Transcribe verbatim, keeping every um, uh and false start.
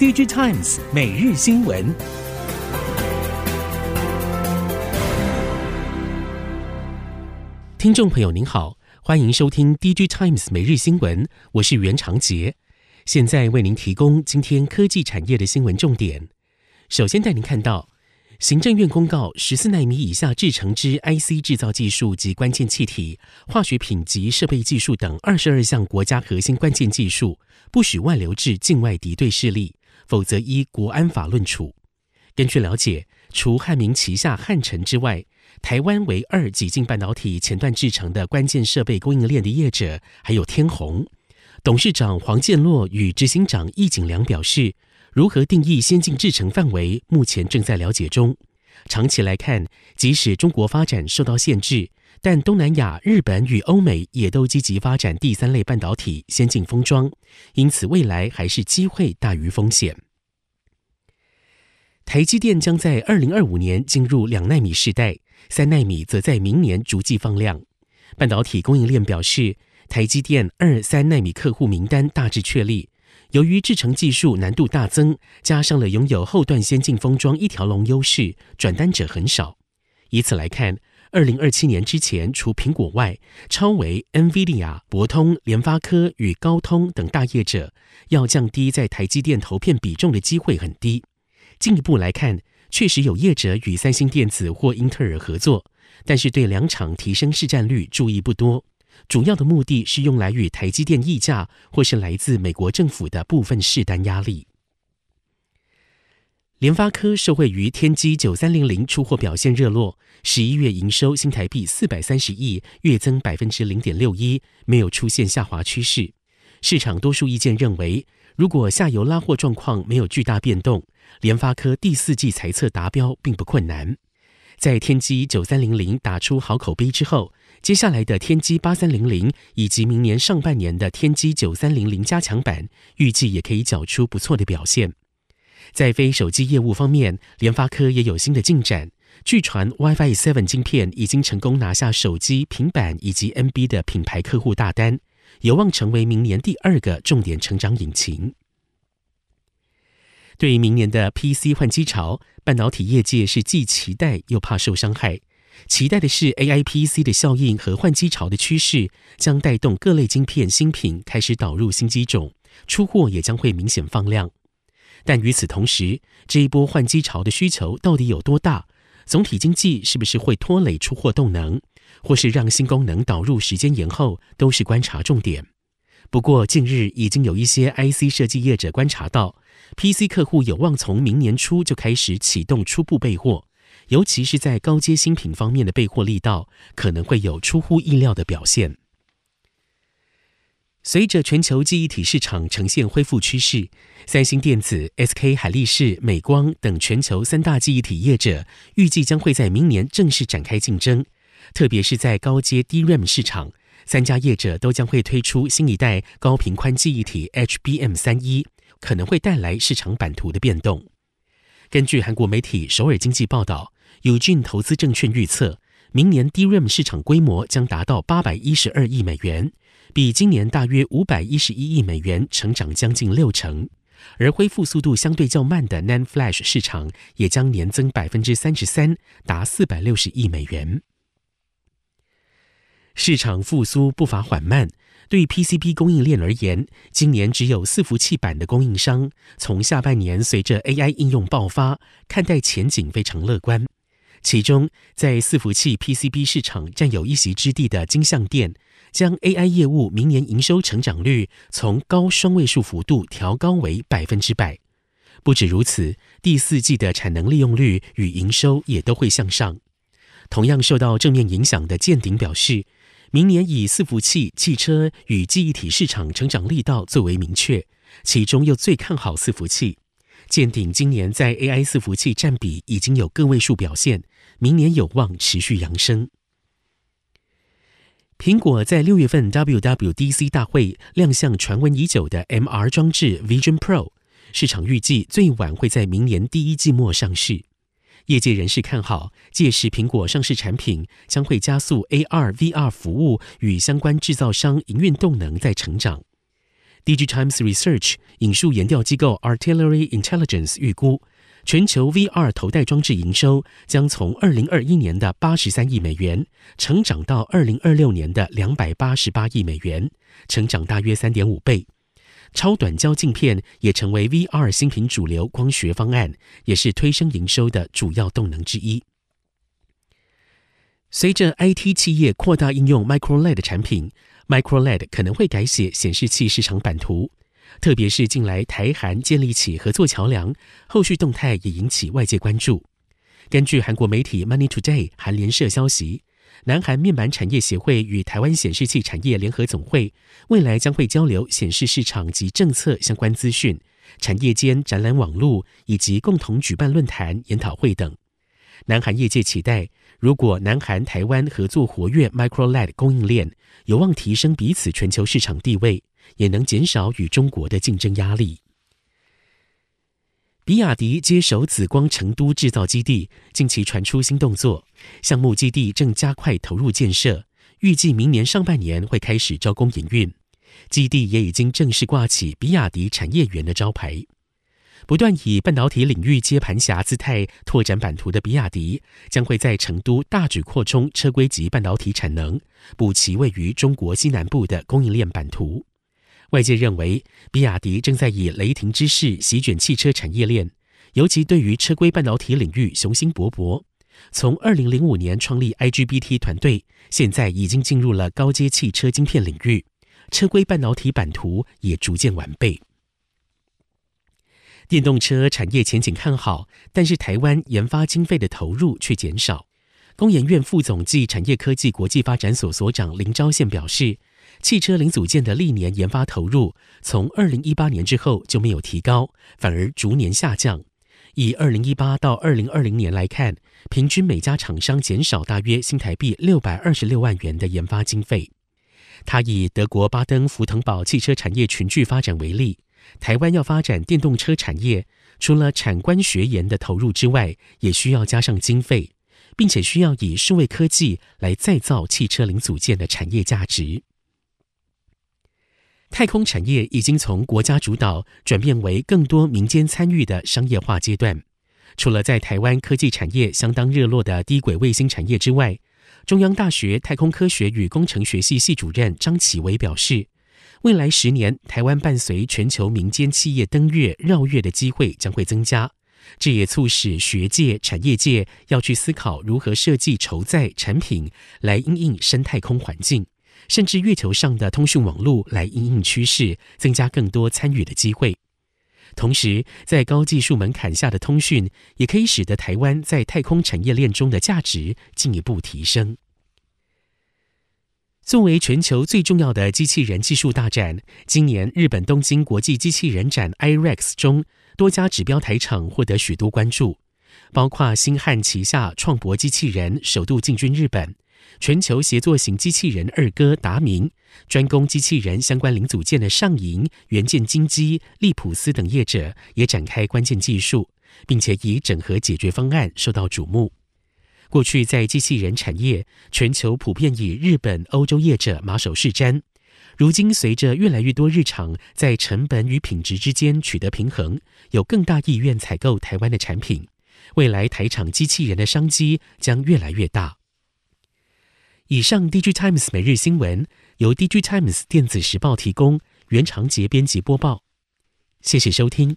DIGITIMES 每日新闻。听众朋友您好，欢迎收听 DIGITIMES 每日新闻，我是袁长杰，现在为您提供今天科技产业的新闻重点。首先带您看到，行政院公告十四奈米以下制程之 I C 制造技术及关键气体、化学品及设备技术等二十二项国家核心关键技术，不许外流至境外敌对势力，否则依国安法论处。根据了解，除汉明旗下汉城之外，台湾为二几近半导体前段制程的关键设备供应链的业者还有天鸿。董事长黄建洛与执行长易景良表示，如何定义先进制程范围，目前正在了解中。长期来看，即使中国发展受到限制，但东南亚、日本与欧美也都积极发展第三类半导体先进封装，因此未来还是机会大于风险。台积电将在二零二五年进入两奈米世代，三奈米则在明年逐季放量。半导体供应链表示，台积电二、三奈米客户名单大致确立，由于制程技术难度大增，加上了拥有后段先进封装一条龙优势，转单者很少。以此来看，二零二七年之前，除苹果外，超微、NVIDIA、博通、联发科与高通等大业者，要降低在台积电投片比重的机会很低。进一步来看，确实有业者与三星电子或英特尔合作，但是对两厂提升市占率注意不多。主要的目的是用来与台积电议价，或是来自美国政府的部分市单压力。联发科受惠于天玑九三零零出货表现热络，十一月营收新台币四百三十亿，月增 百分之零点六一， 没有出现下滑趋势。市场多数意见认为，如果下游拉货状况没有巨大变动，联发科第四季财测达标并不困难。在天玑九三零零打出好口碑之后，接下来的天玑八三零零以及明年上半年的天玑九三零零加强版，预计也可以缴出不错的表现。在非手机业务方面，联发科也有新的进展。据传 Wi-Fi 七 晶片已经成功拿下手机、平板以及 N B 的品牌客户大单，有望成为明年第二个重点成长引擎。对于明年的 P C 换机潮，半导体业界是既期待又怕受伤害。期待的是 A I P C 的效应和换机潮的趋势将带动各类晶片新品开始导入新机种，出货也将会明显放量。但与此同时，这一波换机潮的需求到底有多大？总体经济是不是会拖累出货动能，或是让新功能导入时间延后，都是观察重点。不过近日已经有一些 I C 设计业者观察到， P C 客户有望从明年初就开始启动初步备货，尤其是在高阶新品方面的备货力道，可能会有出乎意料的表现。随着全球记忆体市场呈现恢复趋势，三星电子、S K 海力士、美光等全球三大记忆体业者预计将会在明年正式展开竞争，特别是在高阶 D RAM 市场，三家业者都将会推出新一代高频宽记忆体 H B M 三十一， 可能会带来市场版图的变动。根据韩国媒体首尔经济报道，友俊投资证券预测，明年 D RAM 市场规模将达到八百一十二亿美元，比今年大约五百一十一亿美元成长将近六成。而恢复速度相对较慢的 N A N D Flash 市场也将年增 百分之三十三， 达四百六十亿美元。市场复苏步伐缓慢，对 P C B 供应链而言，今年只有伺服器板的供应商，从下半年随着 A I 应用爆发，看待前景非常乐观。其中，在伺服器 P C B 市场占有一席之地的金像电，将 A I 业务明年营收成长率从高双位数幅度调高为 百分之百。不止如此，第四季的产能利用率与营收也都会向上。同样受到正面影响的健鼎表示，明年以伺服器、汽车与记忆体市场成长力道最为明确，其中又最看好伺服器。健鼎今年在 A I 伺服器占比已经有个位数表现，明年有望持续扬升。苹果在六月份 W W D C 大会亮相传闻已久的 M R 装置 Vision Pro， 市场预计最晚会在明年第一季末上市。业界人士看好，届时苹果上市产品将会加速 A R、V R 服务与相关制造商营运动能在成长。DIGITIMES Research 引述研调机构 Artillery Intelligence 预估，全球 V R 头戴装置营收将从二零二一年的八十三亿美元成长到二零二六年的两百八十八亿美元，成长大约 三点五倍。超短焦镜片也成为 V R 新品主流光学方案，也是推升营收的主要动能之一。随着 I T 企业扩大应用 MicroLED 产品， MicroLED 可能会改写显示器市场版图，特别是近来台韩建立起合作桥梁，后续动态也引起外界关注。根据韩国媒体 Money Today 韩联社消息，南韩面板产业协会与台湾显示器产业联合总会未来将会交流显示市场及政策相关资讯，产业间展览网路以及共同举办论坛、研讨会等。南韩业界期待，如果南韩台湾合作活跃 MicroLED 供应链，有望提升彼此全球市场地位，也能减少与中国的竞争压力。比亚迪接手紫光成都制造基地，近期传出新动作，项目基地正加快投入建设，预计明年上半年会开始招工营运。基地也已经正式挂起比亚迪产业园的招牌。不断以半导体领域接盘侠姿态拓展版图的比亚迪，将会在成都大举扩充车规级半导体产能，补齐位于中国西南部的供应链版图。外界认为，比亚迪正在以雷霆之势席卷汽车产业链，尤其对于车规半导体领域雄心勃勃。从二零零五年创立 I G B T 团队，现在已经进入了高阶汽车晶片领域，车规半导体版图也逐渐完备。电动车产业前景看好，但是台湾研发经费的投入却减少。工研院副总暨产业科技国际发展所所长林昭宪表示，汽车零组件的历年研发投入从二零一八年之后就没有提高，反而逐年下降。以二零一八到二零二零年来看，平均每家厂商减少大约新台币六百二十六万元的研发经费。他以德国巴登符腾堡汽车产业群聚发展为例，台湾要发展电动车产业，除了产官学研的投入之外，也需要加上经费，并且需要以数位科技来再造汽车零组件的产业价值。太空产业已经从国家主导转变为更多民间参与的商业化阶段。除了在台湾科技产业相当热络的低轨卫星产业之外，中央大学太空科学与工程学系系主任张启维表示，未来十年，台湾伴随全球民间企业登月、绕月的机会将会增加，这也促使学界、产业界要去思考如何设计筹载产品来因应深太空环境，甚至月球上的通讯网络来因应趋势，增加更多参与的机会。同时，在高技术门槛下的通讯，也可以使得台湾在太空产业链中的价值进一步提升。作为全球最重要的机器人技术大展，今年日本东京国际机器人展 I R E X 中，多家指标台厂获得许多关注，包括星汉旗下创博机器人首度进军日本，全球协作型机器人二哥达明，专攻机器人相关零组件的上银、元件金机、利普斯等业者也展开关键技术，并且以整合解决方案受到瞩目。过去在机器人产业，全球普遍以日本、欧洲业者马首是瞻。如今随着越来越多日厂在成本与品质之间取得平衡，有更大意愿采购台湾的产品，未来台厂机器人的商机将越来越大。以上 DIGITIMES 每日新闻由 DIGITIMES 电子时报提供，原长节编辑播报。谢谢收听。